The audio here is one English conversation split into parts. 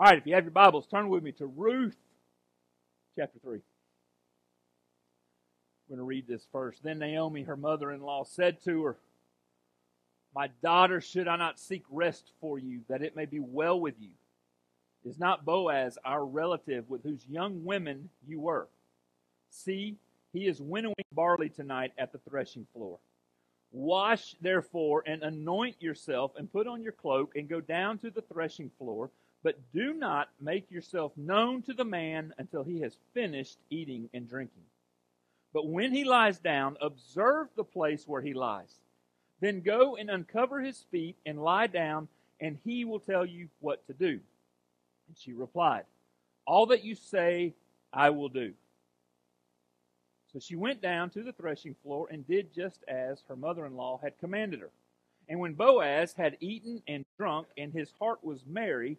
All right, if you have your Bibles, turn with me to Ruth chapter 3. I'm going to read this first. Then Naomi, her mother-in-law, said to her, "My daughter, should I not seek rest for you, that it may be well with you? Is not Boaz our relative, with whose young women you were? See, he is winnowing barley tonight at the threshing floor. Wash, therefore, and anoint yourself, and put on your cloak, and go down to the threshing floor, but do not make yourself known to the man until he has finished eating and drinking. But when he lies down, observe the place where he lies. Then go and uncover his feet and lie down, and he will tell you what to do." And she replied, "All that you say, I will do." So she went down to the threshing floor and did just as her mother-in-law had commanded her. And when Boaz had eaten and drunk, and his heart was merry,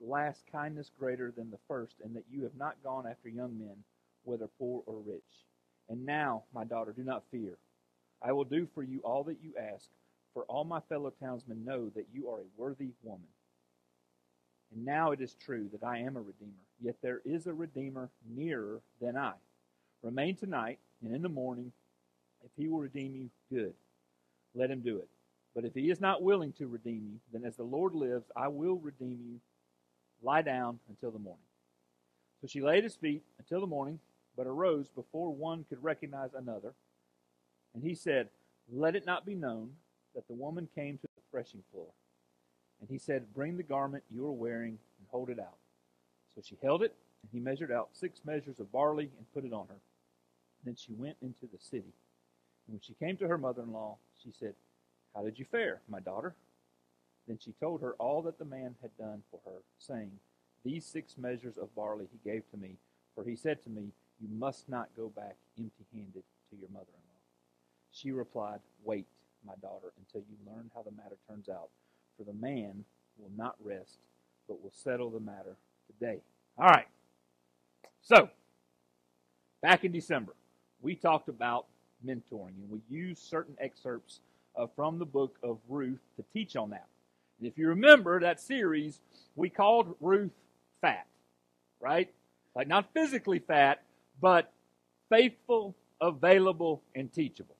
last kindness greater than the first, and that you have not gone after young men, whether poor or rich. And now, my daughter, do not fear. I will do for you all that you ask, for all my fellow townsmen know that you are a worthy woman. And now it is true that I am a redeemer, yet there is a redeemer nearer than I. Remain tonight, and in the morning, if he will redeem you, good. Let him do it. But if he is not willing to redeem you, then as the Lord lives, I will redeem you. Lie down until the morning." So she lay at his feet until the morning, but arose before one could recognize another. And he said, "Let it not be known that the woman came to the threshing floor." And he said, "Bring the garment you are wearing and hold it out." So she held it, and he measured out 6 measures of barley and put it on her. Then she went into the city. And when she came to her mother-in-law, she said, "How did you fare, my daughter?" Then she told her all that the man had done for her, saying, "These 6 measures of barley he gave to me, for he said to me, 'You must not go back empty-handed to your mother-in-law.'" She replied, "Wait, my daughter, until you learn how the matter turns out, for the man will not rest, but will settle the matter today." All right. So, back in December, we talked about mentoring, and we used certain excerpts from the book of Ruth to teach on that. And if you remember that series, we called Ruth fat, right? Like not physically fat, but faithful, available, and teachable.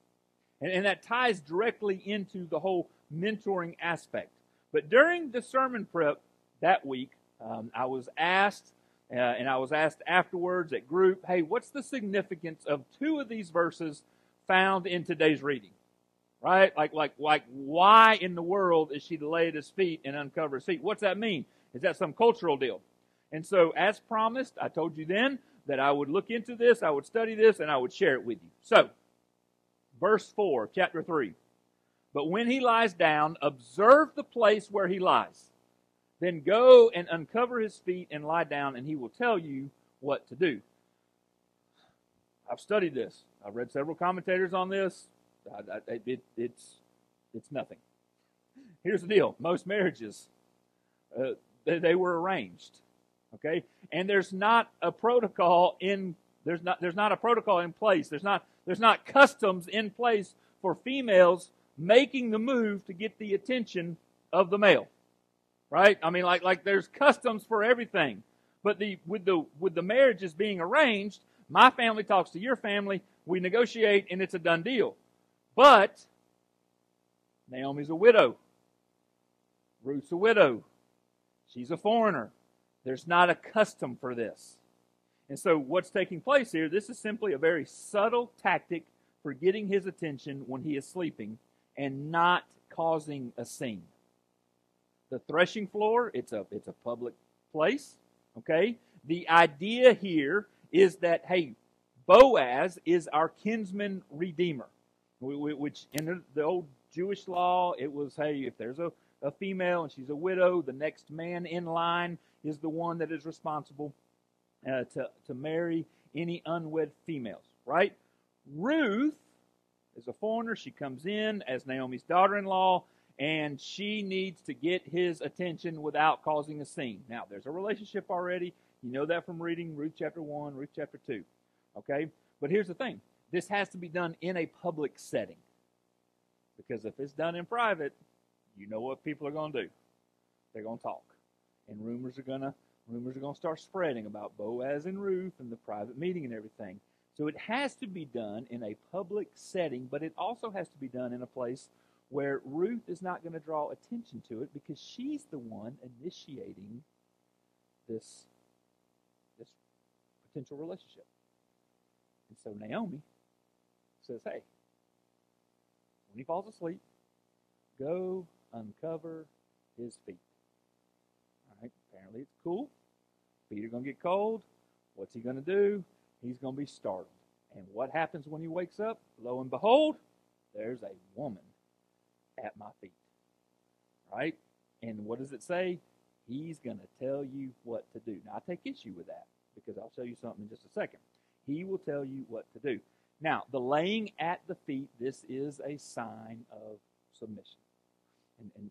And that ties directly into the whole mentoring aspect. But during the sermon prep that week, I was asked, and I was asked afterwards at group, hey, what's the significance of 2 of these verses found in today's reading? Right? Like, why in the world is she to lay at his feet and uncover his feet? What's that mean? Is that some cultural deal? And so, as promised, I told you then that I would look into this, I would study this, and I would share it with you. So, verse 4, chapter 3. "But when he lies down, observe the place where he lies. Then go and uncover his feet and lie down, and he will tell you what to do." I've studied this. I've read several commentators on this. It's nothing. Here's the deal. Most marriages, they were arranged, okay? And there's not a protocol in place. There's not customs in place for females making the move to get the attention of the male, right? I mean, like there's customs for everything, but with the marriages being arranged, my family talks to your family, we negotiate, and it's a done deal. But Naomi's a widow. Ruth's a widow. She's a foreigner. There's not a custom for this. And so what's taking place here, this is simply a very subtle tactic for getting his attention when he is sleeping and not causing a scene. The threshing floor, it's a public place, okay? The idea here is that, hey, Boaz is our kinsman redeemer, which in the old Jewish law, it was, hey, if there's a a female and she's a widow. The next man in line is the one that is responsible to marry any unwed females, right? Ruth is a foreigner. She comes in as Naomi's daughter-in-law, and she needs to get his attention without causing a scene. Now, there's a relationship already. You know that from reading Ruth chapter 1, Ruth chapter 2. Okay? But here's the thing. This has to be done in a public setting. Because if it's done in private, you know what people are going to do. They're going to talk. And rumors are going to start spreading about Boaz and Ruth and the private meeting and everything. So it has to be done in a public setting, but it also has to be done in a place where Ruth is not going to draw attention to it, because she's the one initiating this potential relationship. And so Naomi says, hey, when he falls asleep, go uncover his feet. All right, apparently it's cool. Feet are going to get cold. What's he going to do? He's going to be startled. And what happens when he wakes up? Lo and behold, there's a woman at my feet. Right? And what does it say? He's going to tell you what to do. Now, I take issue with that, because I'll show you something in just a second. He will tell you what to do. Now, the laying at the feet, this is a sign of submission.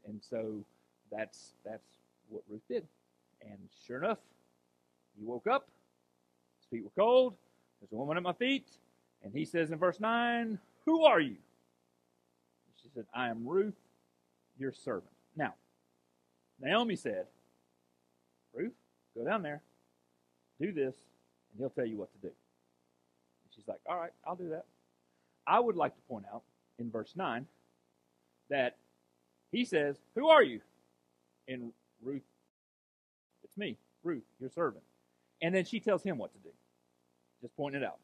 And so that's what Ruth did. And sure enough, he woke up. His feet were cold. There's a woman at my feet. And he says in verse 9, who are you? She said, I am Ruth, your servant. Now, Naomi said, Ruth, go down there, do this, and he'll tell you what to do. And she's like, all right, I'll do that. I would like to point out in verse 9 that he says, who are you? And Ruth, it's me, Ruth, your servant. And then she tells him what to do. Just pointing it out.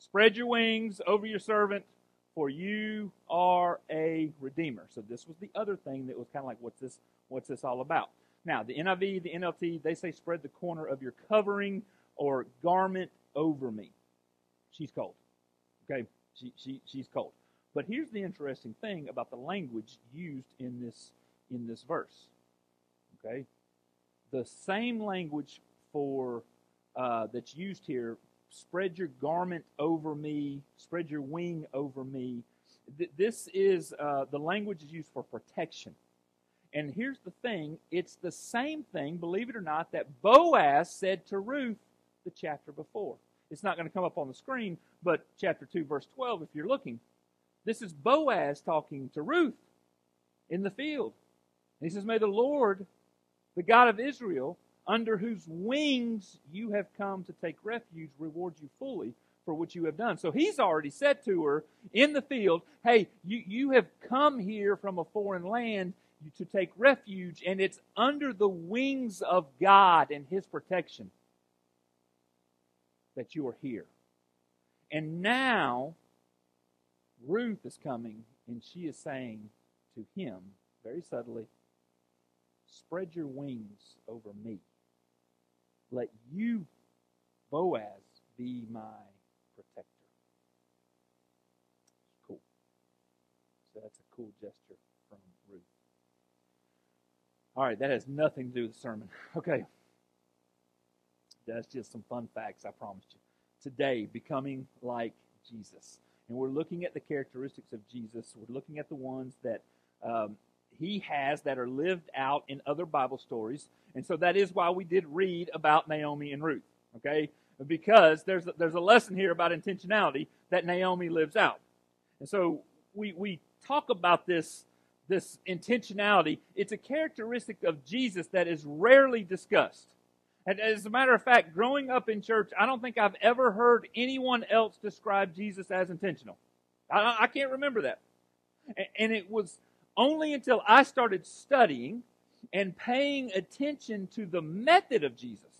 Spread your wings over your servant, for you are a redeemer. So this was the other thing that was kind of like, what's this all about? Now, the NIV, the NLT, they say spread the corner of your covering or garment over me. She's cold. Okay? She's cold. But here's the interesting thing about the language used in this verse. Okay? The same language for that's used here, spread your garment over me, spread your wing over me. This is, the language is used for protection. And here's the thing, it's the same thing, believe it or not, that Boaz said to Ruth the chapter before. It's not going to come up on the screen, but chapter 2, verse 12, if you're looking. This is Boaz talking to Ruth in the field. And he says, may the Lord, the God of Israel, under whose wings you have come to take refuge, reward you fully for what you have done. So he's already said to her in the field, hey, you have come here from a foreign land to take refuge, and it's under the wings of God and his protection that you are here. And now Ruth is coming, and she is saying to him, very subtly, spread your wings over me. Let you, Boaz, be my protector. Cool. So that's a cool gesture from Ruth. All right, that has nothing to do with the sermon. Okay. That's just some fun facts, I promised you. Today, becoming like Jesus. And we're looking at the characteristics of Jesus. We're looking at the ones that he has that are lived out in other Bible stories. And so that is why we did read about Naomi and Ruth, okay? Because there's a lesson here about intentionality that Naomi lives out. And so we talk about this intentionality. It's a characteristic of Jesus that is rarely discussed. And as a matter of fact, growing up in church, I don't think I've ever heard anyone else describe Jesus as intentional. I can't remember that. And it was only until I started studying and paying attention to the method of Jesus,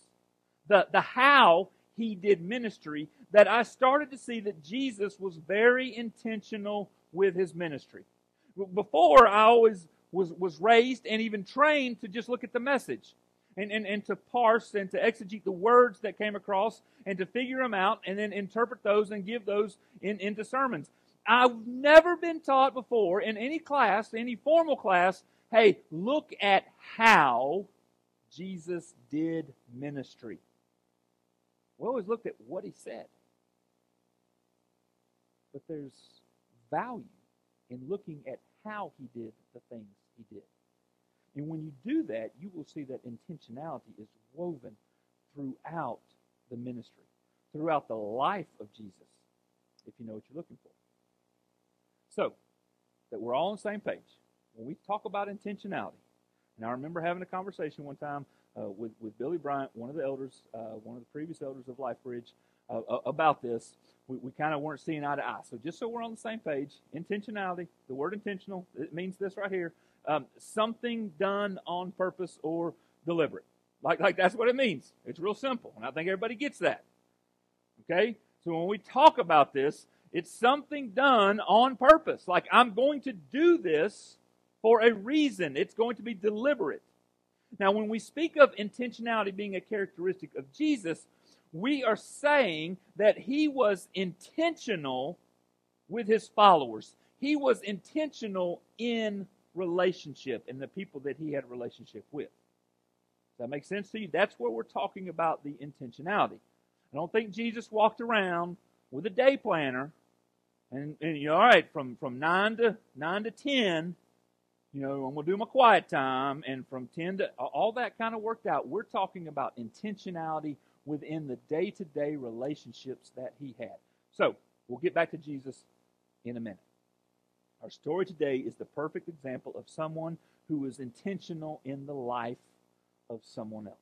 the how he did ministry, that I started to see that Jesus was very intentional with his ministry. Before, I always was raised and even trained to just look at the message and to parse and to exegete the words that came across and to figure them out and then interpret those and give those into sermons. I've never been taught before in any class, any formal class, hey, look at how Jesus did ministry. We always looked at what he said. But there's value in looking at how he did the things he did. And when you do that, you will see that intentionality is woven throughout the ministry, throughout the life of Jesus, if you know what you're looking for. So, that we're all on the same page. When we talk about intentionality, and I remember having a conversation one time with Billy Bryant, one of the elders, one of the previous elders of LifeBridge, about this. We kind of weren't seeing eye to eye. So just so we're on the same page, intentionality, the word intentional, it means this right here, something done on purpose or deliberate. Like that's what it means. It's real simple, and I think everybody gets that. Okay? So when we talk about this, it's something done on purpose. Like, I'm going to do this for a reason. It's going to be deliberate. Now, when we speak of intentionality being a characteristic of Jesus, we are saying that he was intentional with his followers. He was intentional in relationship and the people that he had relationship with. Does that make sense to you? That's where we're talking about the intentionality. I don't think Jesus walked around with a day planner and you know, all right, from 9 to 10, you know, I'm going to do my quiet time, and from 10 to all that kind of worked out. We're talking about intentionality within the day-to-day relationships that he had. So, we'll get back to Jesus in a minute. Our story today is the perfect example of someone who is intentional in the life of someone else.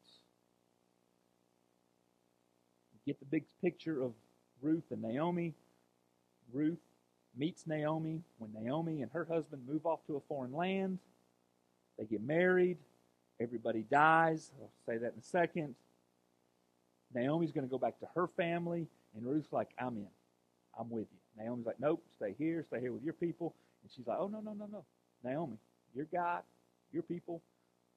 You get the big picture of Ruth and Naomi. Ruth meets Naomi when Naomi and her husband move off to a foreign land. They get married. Everybody dies. I'll say that in a second. Naomi's going to go back to her family, and Ruth's like, I'm in. I'm with you. Naomi's like, nope, stay here with your people. And she's like, oh, no. Naomi, your God, your people,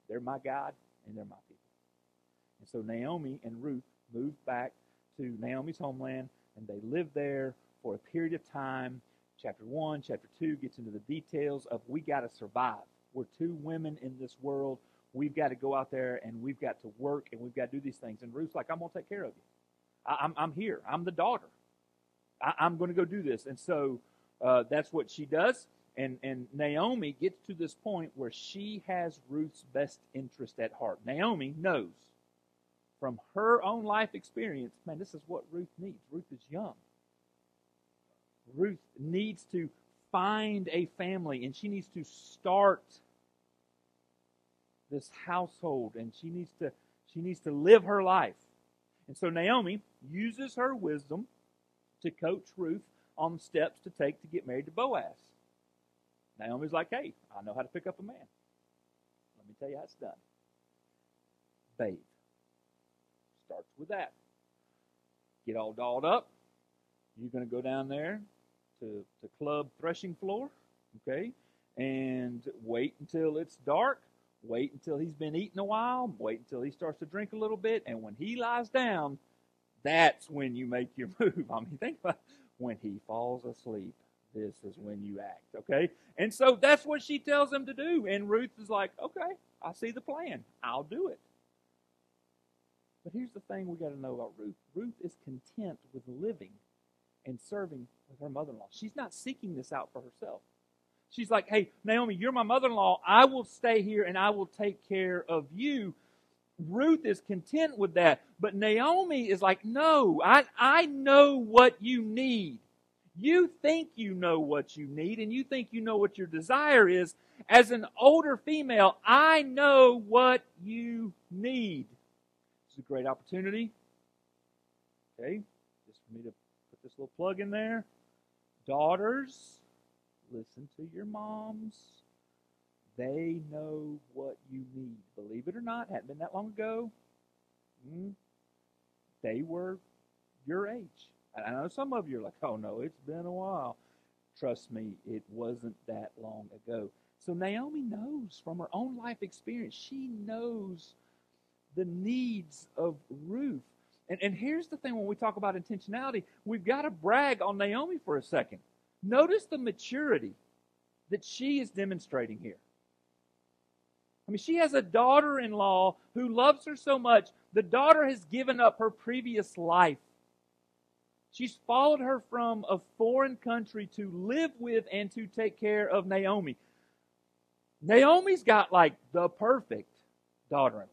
they're my God, and they're my people. And so Naomi and Ruth move back to Naomi's homeland, and they live there for a period of time. Chapter 1, Chapter 2 gets into the details of we got to survive. We're two women in this world. We've got to go out there, and we've got to work, and we've got to do these things. And Ruth's like, I'm going to take care of you. I'm here. I'm the daughter. I'm going to go do this. And so that's what she does. And Naomi gets to this point where she has Ruth's best interest at heart. Naomi knows from her own life experience, man, this is what Ruth needs. Ruth is young. Ruth needs to find a family, and she needs to start this household, and she needs to live her life. And so Naomi uses her wisdom to coach Ruth on the steps to take to get married to Boaz. Naomi's like, hey, I know how to pick up a man. Let me tell you how it's done. Bathe. Starts with that. Get all dolled up. You're going to go down there to club threshing floor, okay, and wait until it's dark. Wait until he's been eating a while. Wait until he starts to drink a little bit. And when he lies down, that's when you make your move. I mean, think about it. When he falls asleep, this is when you act, okay? And so that's what she tells him to do. And Ruth is like, okay, I see the plan. I'll do it. But here's the thing we got to know about Ruth. Ruth is content with living and serving with her mother-in-law. She's not seeking this out for herself. She's like, hey, Naomi, you're my mother-in-law. I will stay here and I will take care of you. Ruth is content with that. But Naomi is like, no, I know what you need. You think you know what you need, and you think you know what your desire is. As an older female, I know what you need. It's a great opportunity. Okay, just for me to put this little plug in there. Daughters, listen to your moms. They know what you need. Believe it or not, hadn't been that long ago. They were your age. I know some of you are like, oh no, it's been a while. Trust me, it wasn't that long ago. So Naomi knows from her own life experience. She knows the needs of Ruth. And here's the thing, when we talk about intentionality, we've got to brag on Naomi for a second. Notice the maturity that she is demonstrating here. I mean, she has a daughter-in-law who loves her so much. The daughter has given up her previous life. She's followed her from a foreign country to live with and to take care of Naomi. Naomi's got like the perfect daughter-in-law.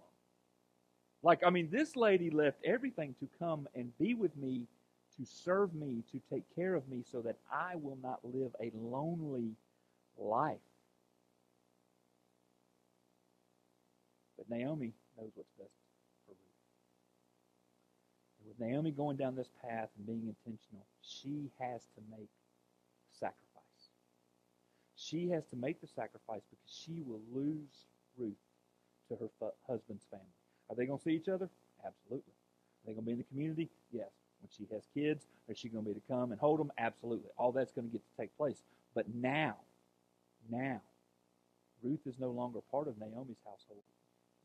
Like, I mean, this lady left everything to come and be with me, to serve me, to take care of me so that I will not live a lonely life. But Naomi knows what's best for Ruth. And with Naomi going down this path and being intentional, she has to make a sacrifice. She has to make the sacrifice because she will lose Ruth to her husband's family. Are they going to see each other? Absolutely. Are they going to be in the community? Yes. When she has kids, is she going to be to come and hold them? Absolutely. All that's going to get to take place. But now, Ruth is no longer part of Naomi's household.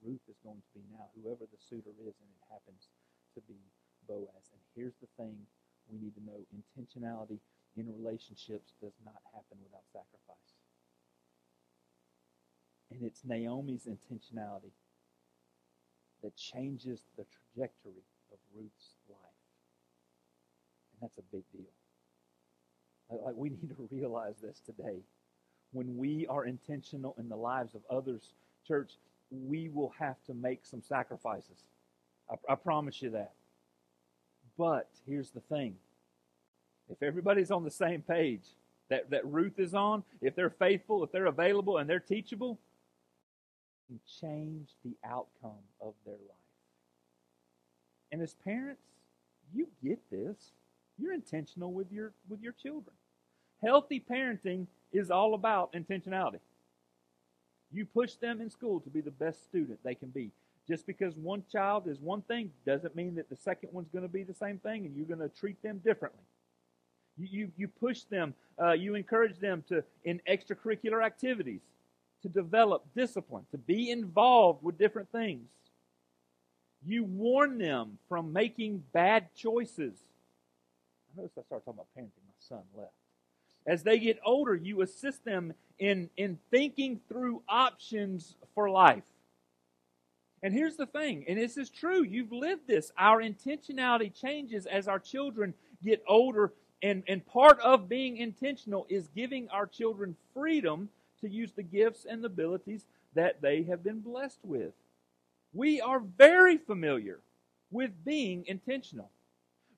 Ruth is going to be now whoever the suitor is, and it happens to be Boaz. And here's the thing we need to know. Intentionality in relationships does not happen without sacrifice. And it's Naomi's intentionality that changes the trajectory of Ruth's life. And that's a big deal. Like, we need to realize this today. When we are intentional in the lives of others, church, we will have to make some sacrifices. I promise you that. But here's the thing. If everybody's on the same page that Ruth is on, if they're faithful, if they're available, and they're teachable, you can change the outcome of their life. And as parents, you get this. You're intentional with your children. Healthy parenting is all about intentionality. You push them in school to be the best student they can be. Just because one child is one thing doesn't mean that the second one's going to be the same thing and you're going to treat them differently. You push them, you encourage them to in extracurricular activities, to develop discipline, to be involved with different things. You warn them from making bad choices. I noticed I started talking about parenting. My son left. As they get older, you assist them in thinking through options for life. And here's the thing, and this is true. You've lived this. Our intentionality changes as our children get older, and part of being intentional is giving our children freedom to use the gifts and abilities that they have been blessed with. We are very familiar with being intentional.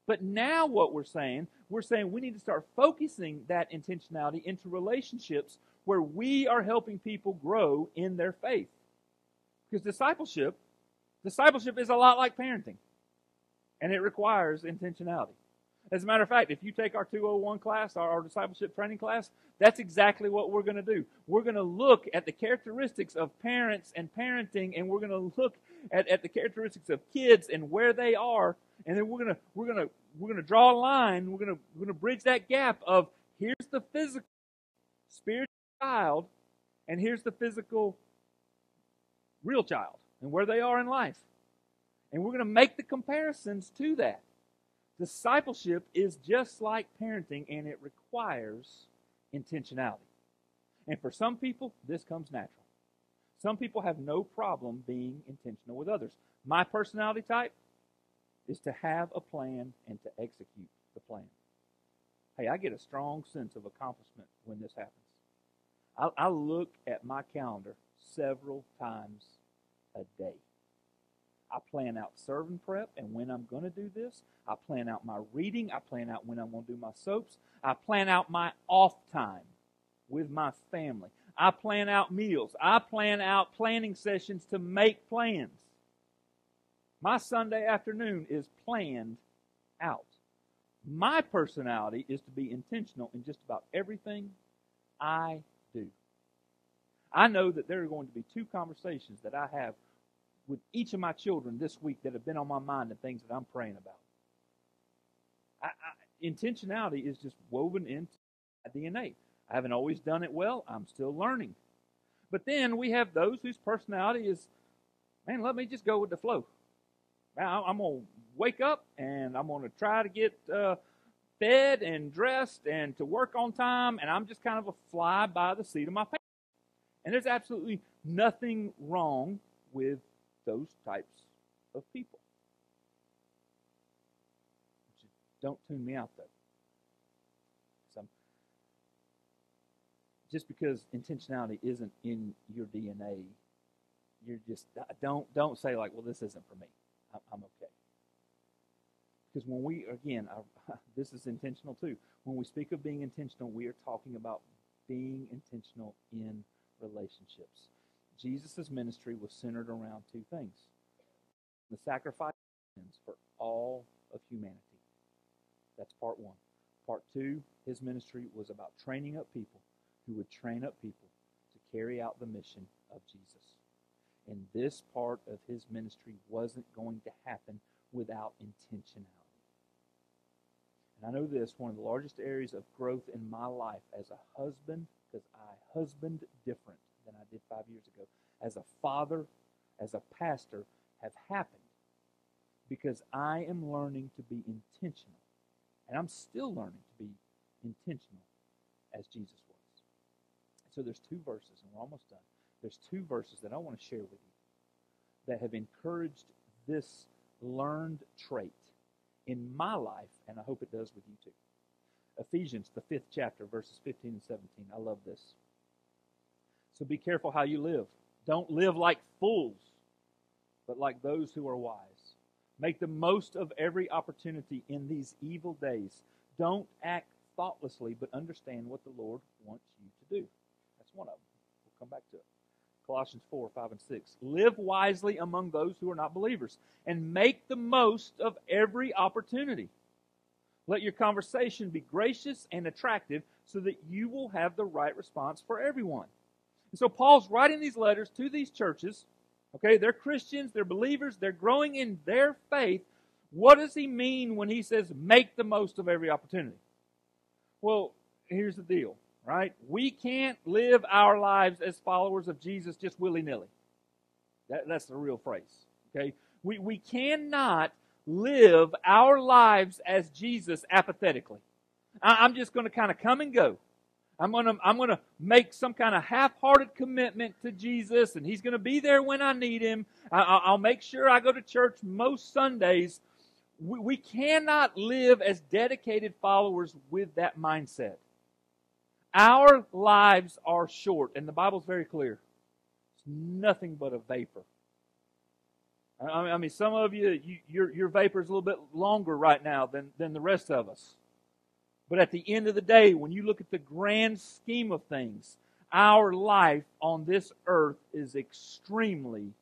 But now what we're saying we need to start focusing that intentionality into relationships where we are helping people grow in their faith. Because discipleship is a lot like parenting. And it requires intentionality. As a matter of fact, if you take our 201 class, our discipleship training class, that's exactly what we're going to do. We're going to look at the characteristics of parents and parenting, and we're going to look at the characteristics of kids and where they are, and then we're going to draw a line. We're going to bridge that gap of here's the physical, spiritual child, and here's the physical, real child, and where they are in life, and we're going to make the comparisons to that. Discipleship is just like parenting, and it requires intentionality. And for some people, this comes natural. Some people have no problem being intentional with others. My personality type is to have a plan and to execute the plan. Hey, I get a strong sense of accomplishment when this happens. I look at my calendar several times a day. I plan out serving prep and when I'm going to do this. I plan out my reading. I plan out when I'm going to do my soaps. I plan out my off time with my family. I plan out meals. I plan out planning sessions to make plans. My Sunday afternoon is planned out. My personality is to be intentional in just about everything I do. I know that there are going to be two conversations that I have with each of my children this week that have been on my mind and things that I'm praying about. Intentionality is just woven into my DNA. I haven't always done it well. I'm still learning. But then we have those whose personality is, man, let me just go with the flow. Now I'm going to wake up and I'm going to try to get fed and dressed and to work on time, and I'm just kind of a fly by the seat of my pants. And there's absolutely nothing wrong with those types of people. Don't tune me out, though. Just because intentionality isn't in your DNA, you're just don't say like, well, this isn't for me. I'm okay. Because when we, again, this is intentional too. When we speak of being intentional, we are talking about being intentional in relationships. Jesus' ministry was centered around two things: the sacrifice for all of humanity. That's part one. Part two, his ministry was about training up people who would train up people to carry out the mission of Jesus. And this part of his ministry wasn't going to happen without intentionality. And I know this, one of the largest areas of growth in my life as a husband, because I husband different than I did 5 years ago, as a father, as a pastor, have happened because I am learning to be intentional. And I'm still learning to be intentional as Jesus was. So there's two verses, and we're almost done. There's two verses that I want to share with you that have encouraged this learned trait in my life, and I hope it does with you too. Ephesians, the 5th chapter, verses 15 and 17. I love this. So be careful how you live. Don't live like fools, but like those who are wise. Make the most of every opportunity in these evil days. Don't act thoughtlessly, but understand what the Lord wants you to do. That's one of them. We'll come back to it. Colossians 4, 5, and 6. Live wisely among those who are not believers, and make the most of every opportunity. Let your conversation be gracious and attractive so that you will have the right response for everyone. And so Paul's writing these letters to these churches. Okay, they're Christians, they're believers, they're growing in their faith. What does he mean when he says, make the most of every opportunity? Well, here's the deal, right? We can't live our lives as followers of Jesus just willy-nilly. That's the real phrase, okay? We cannot live our lives as Jesus apathetically. I'm just going to kind of come and go. I'm going to make some kind of half-hearted commitment to Jesus, and he's going to be there when I need him. I'll make sure I go to church most Sundays. We cannot live as dedicated followers with that mindset. Our lives are short, and the Bible's very clear. It's nothing but a vapor. I mean, some of you, your vapor is a little bit longer right now than the rest of us. But at the end of the day, when you look at the grand scheme of things, our life on this earth is extremely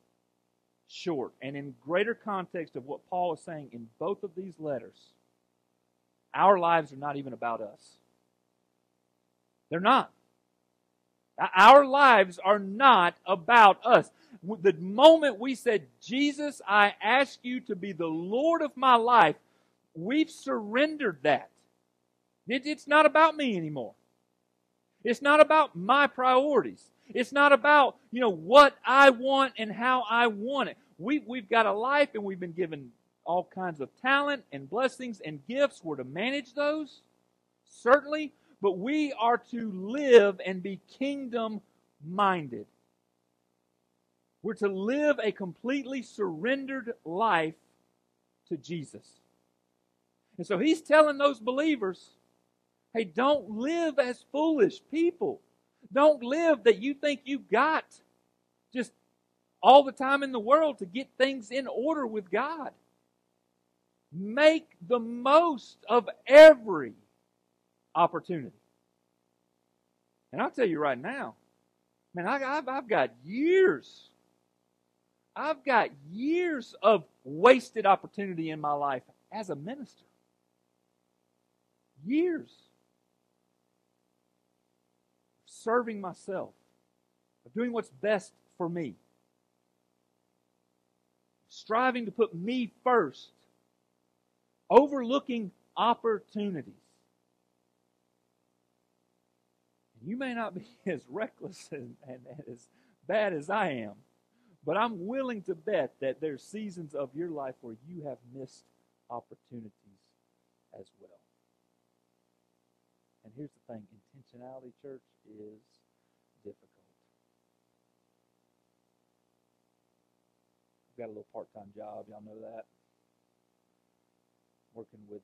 short. And in greater context of what Paul is saying in both of these letters, our lives are not even about us. They're not. Our lives are not about us. The moment we said, Jesus, I ask you to be the Lord of my life, we've surrendered that. It's not about me anymore. It's not about my priorities. It's not about, what I want and how I want it. We've got a life, and we've been given all kinds of talent and blessings and gifts. We're to manage those, certainly, but we are to live and be kingdom-minded. We're to live a completely surrendered life to Jesus. And so he's telling those believers, hey, don't live as foolish people. Don't live that you think you've got just all the time in the world to get things in order with God. Make the most of every opportunity. And I'll tell you right now, man, I've got years. I've got years of wasted opportunity in my life as a minister. Years of serving myself, of doing what's best for me, striving to put me first, overlooking opportunities. You may not be as reckless and as bad as I am, but I'm willing to bet that there's seasons of your life where you have missed opportunities as well. And here's the thing, intentionality, church, is difficult. got a little part-time job. Y'all know that. Working with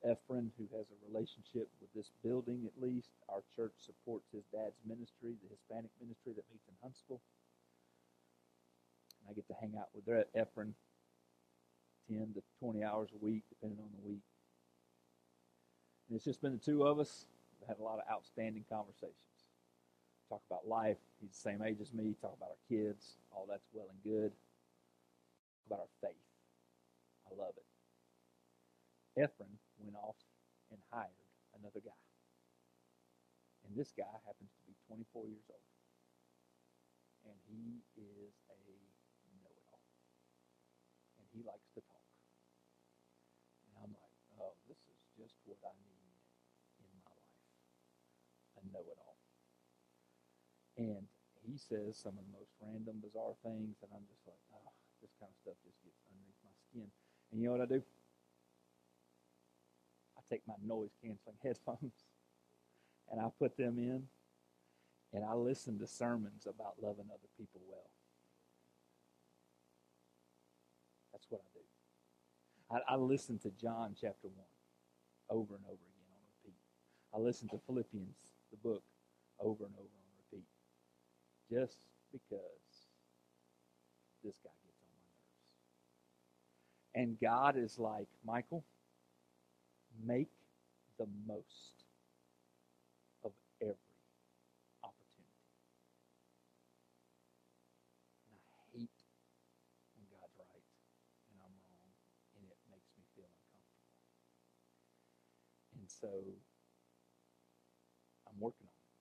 Ephraim, who has a relationship with this building at least. Our church supports his dad's ministry, the Hispanic ministry that meets in Huntsville. And I get to hang out with Ephraim 10 to 20 hours a week, depending on the week. And it's just been the two of us. We've had a lot of outstanding conversations. Talk about life. He's the same age as me. Talk about our kids. All that's well and good. Talk about our faith. I love it. Ephraim went off and hired another guy. And this guy happens to be 24 years old. And he is a know-it-all. And he likes to talk. And I'm like, oh, this is just what I need in my life. A know-it-all. And he says some of the most random, bizarre things, and I'm just like, oh, this kind of stuff just gets underneath my skin. And you know what I do? I take my noise-canceling headphones, and I put them in, and I listen to sermons about loving other people well. That's what I do. I listen to John chapter 1 over and over again on repeat. I listen to Philippians, the book, over and over. Just because this guy gets on my nerves. And God is like, Michael, make the most of every opportunity. And I hate when God's right and I'm wrong, and it makes me feel uncomfortable. And so I'm working on it.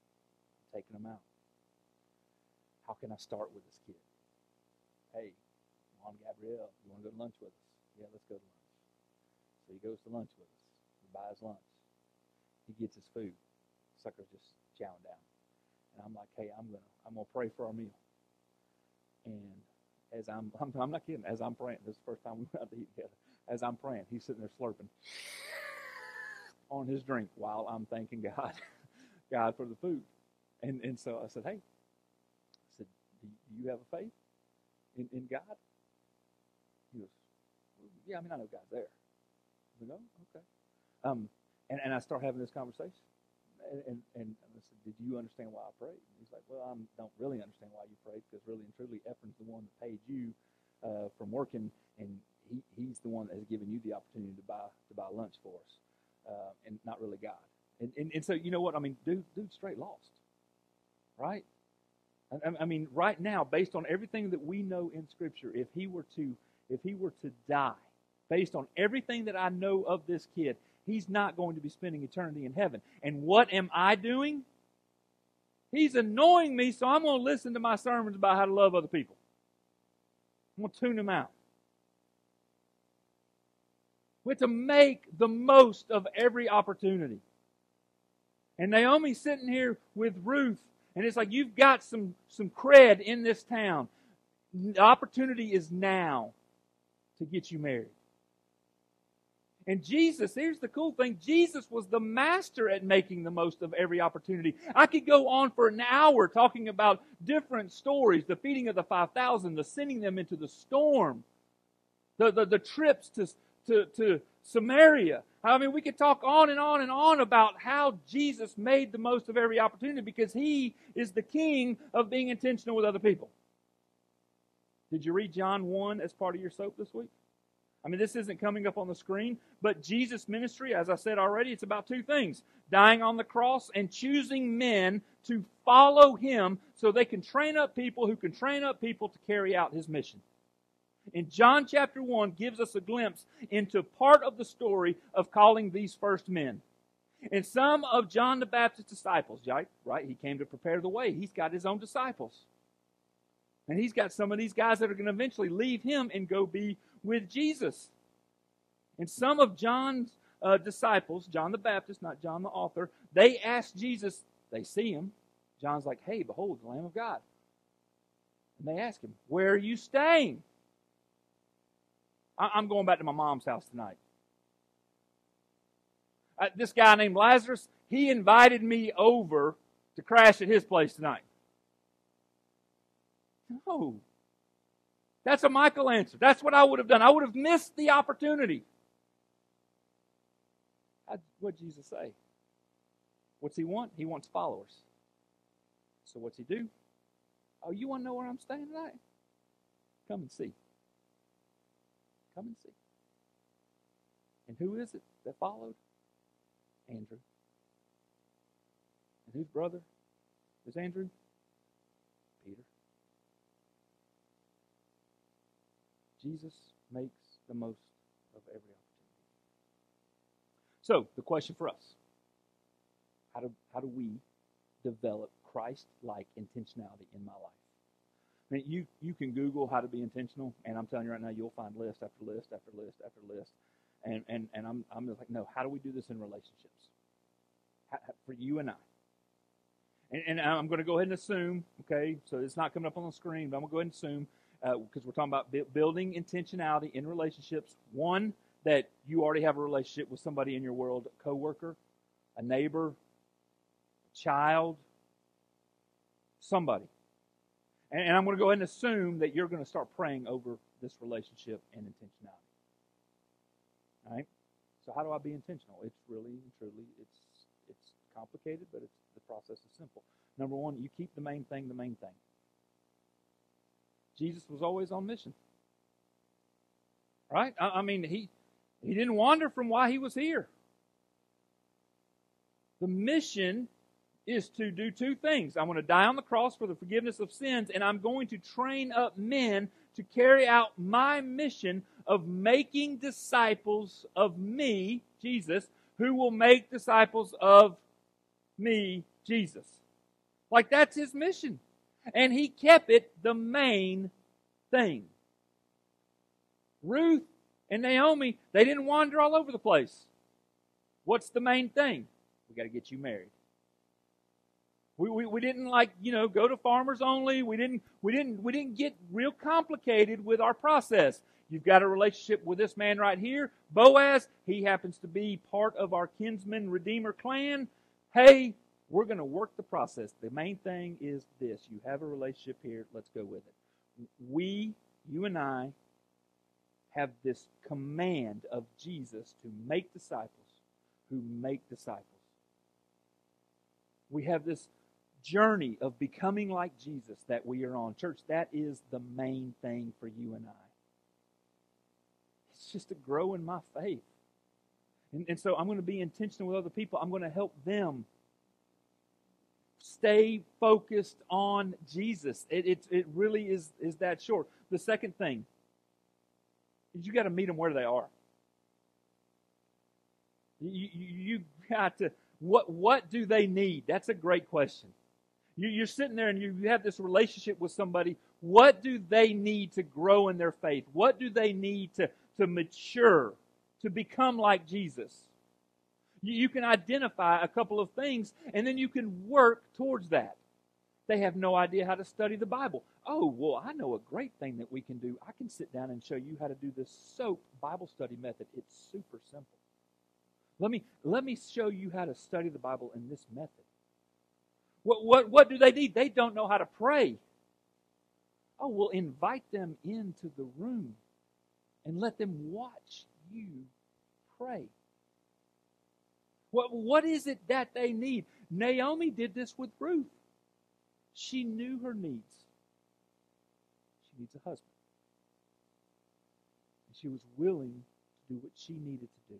I'm taking them out. How can I start with this kid? Hey, Mom Gabrielle, you want to go to lunch with us? Yeah, let's go to lunch. So he goes to lunch with us. He buys lunch. He gets his food. Sucker's just chowing down. And I'm like, hey, I'm gonna pray for our meal. And as I'm not kidding, as I'm praying, this is the first time we went out to eat together. As I'm praying, he's sitting there slurping on his drink while I'm thanking God for the food. And so I said, hey. Do you have a faith in God? He goes, yeah, I mean, I know God's there. I go, okay. And I start having this conversation. And I said, did you understand why I prayed? And he's like, well, I don't really understand why you prayed, because really and truly, Ephraim's the one that paid you from working, and he's the one that has given you the opportunity to buy lunch for us, and not really God. And so, you know what? I mean, dude's straight lost, right? I mean, right now, based on everything that we know in Scripture, if he were to die, based on everything that I know of this kid, he's not going to be spending eternity in heaven. And what am I doing? He's annoying me, so I'm going to listen to my sermons about how to love other people. I'm going to tune him out. We have to make the most of every opportunity. And Naomi's sitting here with Ruth. And it's like, you've got some cred in this town. The opportunity is now to get you married. And Jesus, here's the cool thing. Jesus was the master at making the most of every opportunity. I could go on for an hour talking about different stories. The feeding of the 5,000, the sending them into the storm, the trips to Samaria. I mean, we could talk on and on and on about how Jesus made the most of every opportunity, because He is the King of being intentional with other people. Did you read John 1 as part of your soap this week? I mean, this isn't coming up on the screen, but Jesus' ministry, as I said already, it's about two things. Dying on the cross and choosing men to follow Him so they can train up people who can train up people to carry out His mission. And John chapter 1 gives us a glimpse into part of the story of calling these first men. And some of John the Baptist's disciples, right? He came to prepare the way. He's got his own disciples. And he's got some of these guys that are going to eventually leave him and go be with Jesus. And some of John's disciples, John the Baptist, not John the author, they ask Jesus, they see him. John's like, hey, behold, the Lamb of God. And they ask him, where are you staying? I'm going back to my mom's house tonight. This guy named Lazarus, he invited me over to crash at his place tonight. No. That's a Michael answer. That's what I would have done. I would have missed the opportunity. What did Jesus say? What's he want? He wants followers. So what's he do? Oh, you want to know where I'm staying tonight? Come and see. Come and see. And who is it that followed? Andrew. And whose brother is Andrew? Peter. Jesus makes the most of every opportunity. So, the question for us. How do we develop Christ-like intentionality in my life? I mean, you can Google how to be intentional, and I'm telling you right now, you'll find list after list after list after list. And I'm just like, no, how do we do this in relationships? How, for you and I. And I'm going to go ahead and assume, okay, so it's not coming up on the screen, but I'm going to go ahead and assume, because we're talking about building intentionality in relationships. One, that you already have a relationship with somebody in your world, a coworker, a neighbor, a child, somebody. And I'm going to go ahead and assume that you're going to start praying over this relationship and intentionality. All right? So how do I be intentional? It's really, truly, it's complicated, but it's the process is simple. Number one, you keep the main thing the main thing. Jesus was always on mission. Right? I mean, he didn't wander from why he was here. The mission is to do two things. I'm going to die on the cross for the forgiveness of sins, and I'm going to train up men to carry out my mission of making disciples of me, Jesus, who will make disciples of me, Jesus. Like, that's his mission. And he kept it the main thing. Ruth and Naomi, they didn't wander all over the place. What's the main thing? We got to get you married. We didn't, like, you know, go to Farmers Only. We didn't get real complicated with our process. You've got a relationship with this man right here, Boaz. He happens to be part of our kinsman redeemer clan. Hey, we're going to work the process. The main thing is this. You have a relationship here. Let's go with it. You and I, have this command of Jesus to make disciples who make disciples. We have this journey of becoming like Jesus that we are on. Church, that is the main thing for you and I. It's just to grow in my faith. And so I'm going to be intentional with other people. I'm going to help them stay focused on Jesus. It really is that short. The second thing is you got to meet them where they are. You got to... What do they need? That's a great question. You're sitting there and you have this relationship with somebody. What do they need to grow in their faith? What do they need to mature, to become like Jesus? You can identify a couple of things and then you can work towards that. They have no idea how to study the Bible. Oh, well, I know a great thing that we can do. I can sit down and show you how to do this SOAP Bible study method. It's super simple. Let me show you how to study the Bible in this method. What do they need? They don't know how to pray. Oh, well, invite them into the room and let them watch you pray. What is it that they need? Naomi did this with Ruth. She knew her needs. She needs a husband. And she was willing to do what she needed to do.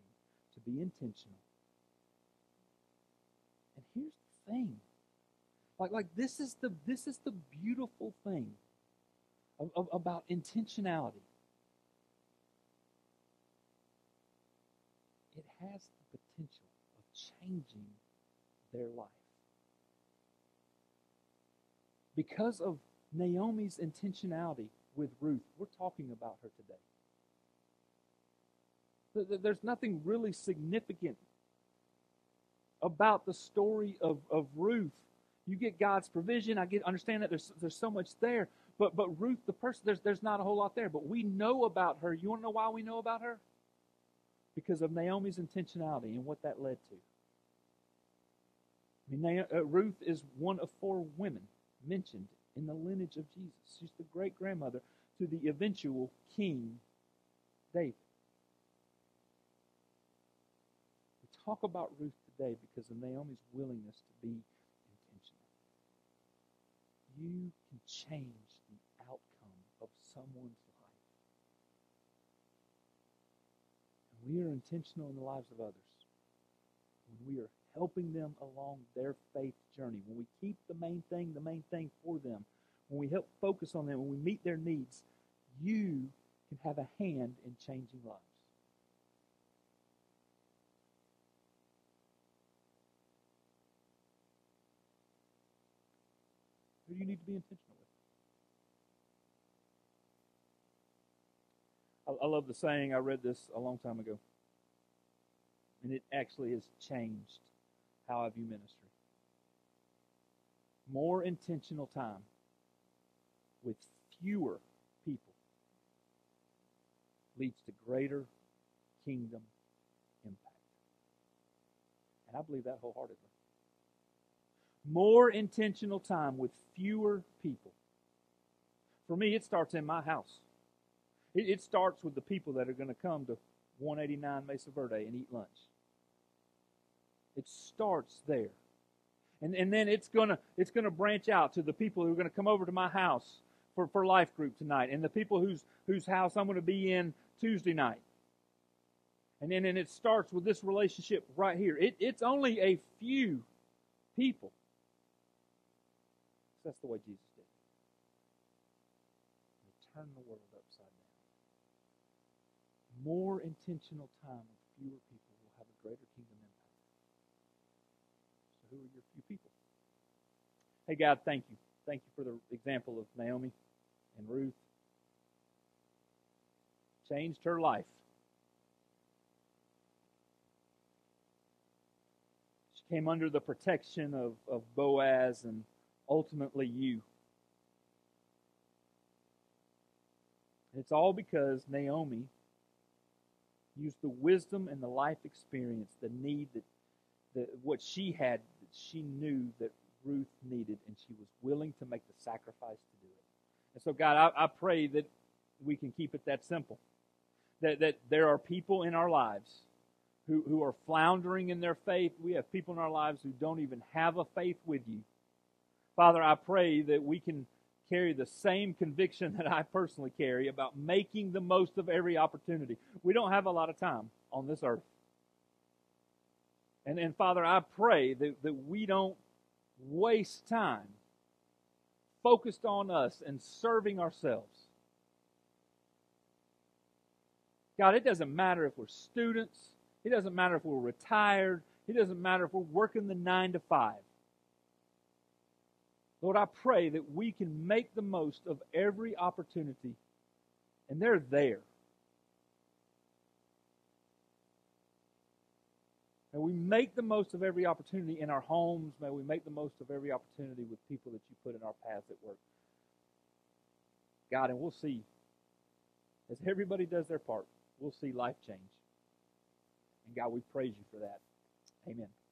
To be intentional. And here's the thing. Like this is the beautiful thing about intentionality. It has the potential of changing their life. Because of Naomi's intentionality with Ruth, we're talking about her today. There's nothing really significant about the story of Ruth. You get God's provision. I understand that there's so much there. But Ruth, the person, there's not a whole lot there. But we know about her. You want to know why we know about her? Because of Naomi's intentionality and what that led to. I mean, Ruth is one of 4 women mentioned in the lineage of Jesus. She's the great-grandmother to the eventual King David. We talk about Ruth today because of Naomi's willingness to be intentional. You can change the outcome of someone's life. And we are intentional in the lives of others. When we are helping them along their faith journey, when we keep the main thing for them, when we help focus on them, when we meet their needs, you can have a hand in changing lives. Who do you need to be intentional with? I love the saying. I read this a long time ago, and it actually has changed how I view ministry. More intentional time with fewer people leads to greater kingdom impact. And I believe that wholeheartedly. More intentional time with fewer people. For me, it starts in my house. It starts with the people that are going to come to 189 Mesa Verde and eat lunch. It starts there. And then it's gonna branch out to the people who are going to come over to my house for life group tonight, and the people whose house I'm going to be in Tuesday night. And it starts with this relationship right here. It's only a few people. That's the way Jesus did it. Turn the world upside down. More intentional time with fewer people will have a greater kingdom impact. So who are your few people? Hey, God, thank you. Thank you for the example of Naomi. And Ruth changed her life. She came under the protection of Boaz and ultimately you. It's all because Naomi used the wisdom and the life experience, the need that what she had, that she knew that Ruth needed, and she was willing to make the sacrifice to do it. And so, God, I pray that we can keep it that simple. That there are people in our lives who are floundering in their faith. We have people in our lives who don't even have a faith with you. Father, I pray that we can carry the same conviction that I personally carry about making the most of every opportunity. We don't have a lot of time on this earth. And Father, I pray that we don't waste time focused on us and serving ourselves. God, it doesn't matter if we're students. It doesn't matter if we're retired. It doesn't matter if we're working the 9 to 5. Lord, I pray that we can make the most of every opportunity, and they're there. May we make the most of every opportunity in our homes. May we make the most of every opportunity with people that you put in our paths at work. God, and we'll see, as everybody does their part, we'll see life change. And God, we praise you for that. Amen.